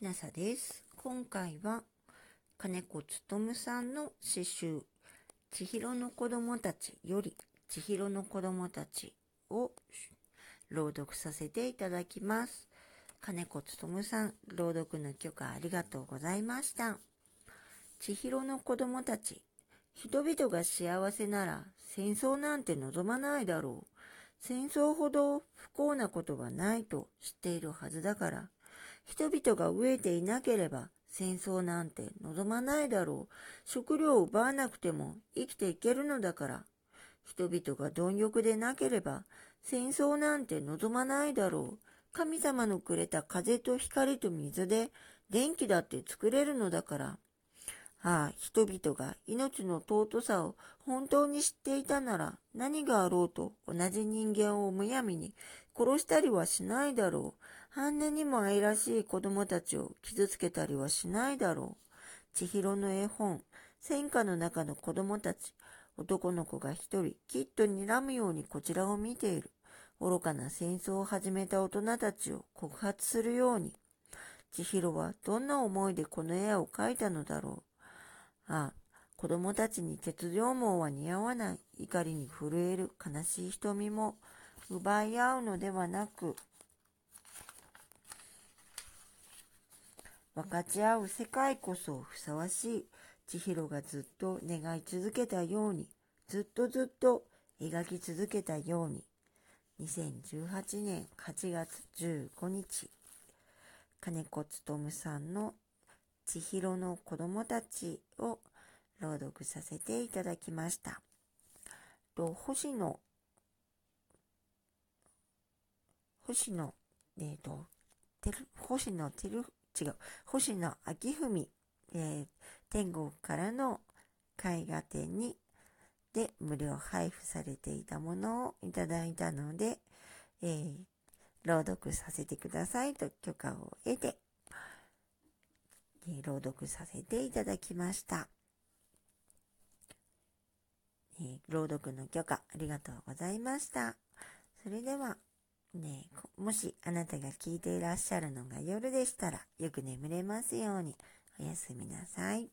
ひなさです。今回は金子つとむさんの詩集千尋の子供たちより千尋の子供たちを朗読させていただきます。金子つとむさん、朗読の許可ありがとうございました。千尋の子供たち。人々が幸せなら戦争なんて望まないだろう。戦争ほど不幸なことはないと知っているはずだから。人々が飢えていなければ戦争なんて望まないだろう。食料を奪わなくても生きていけるのだから。人々が貪欲でなければ戦争なんて望まないだろう。神様のくれた風と光と水で電気だって作れるのだから。ああ、人々が命の尊さを本当に知っていたなら、何があろうと同じ人間をむやみに殺したりはしないだろう。あんなにも愛らしい子供たちを傷つけたりはしないだろう。千尋の絵本、戦火の中の子供たち。男の子が一人、きっと睨むようにこちらを見ている。愚かな戦争を始めた大人たちを告発するように。千尋はどんな思いでこの絵を描いたのだろう。ああ、子供たちに欠如網は似合わない。怒りに震える悲しい瞳も、奪い合うのではなく分かち合う世界こそふさわしい。千尋がずっと願い続けたように、ずっとずっと描き続けたように。2018年8月15日、金子つとむさんの千尋の子供たちを朗読させていただきました。星野昭文、天国からの絵画展にで無料配布されていたものをいただいたので、朗読させてくださいと許可を得て朗読させていただきました。朗読の許可ありがとうございました。それでは、もしあなたが聞いていらっしゃるのが夜でしたら、よく眠れますように。おやすみなさい。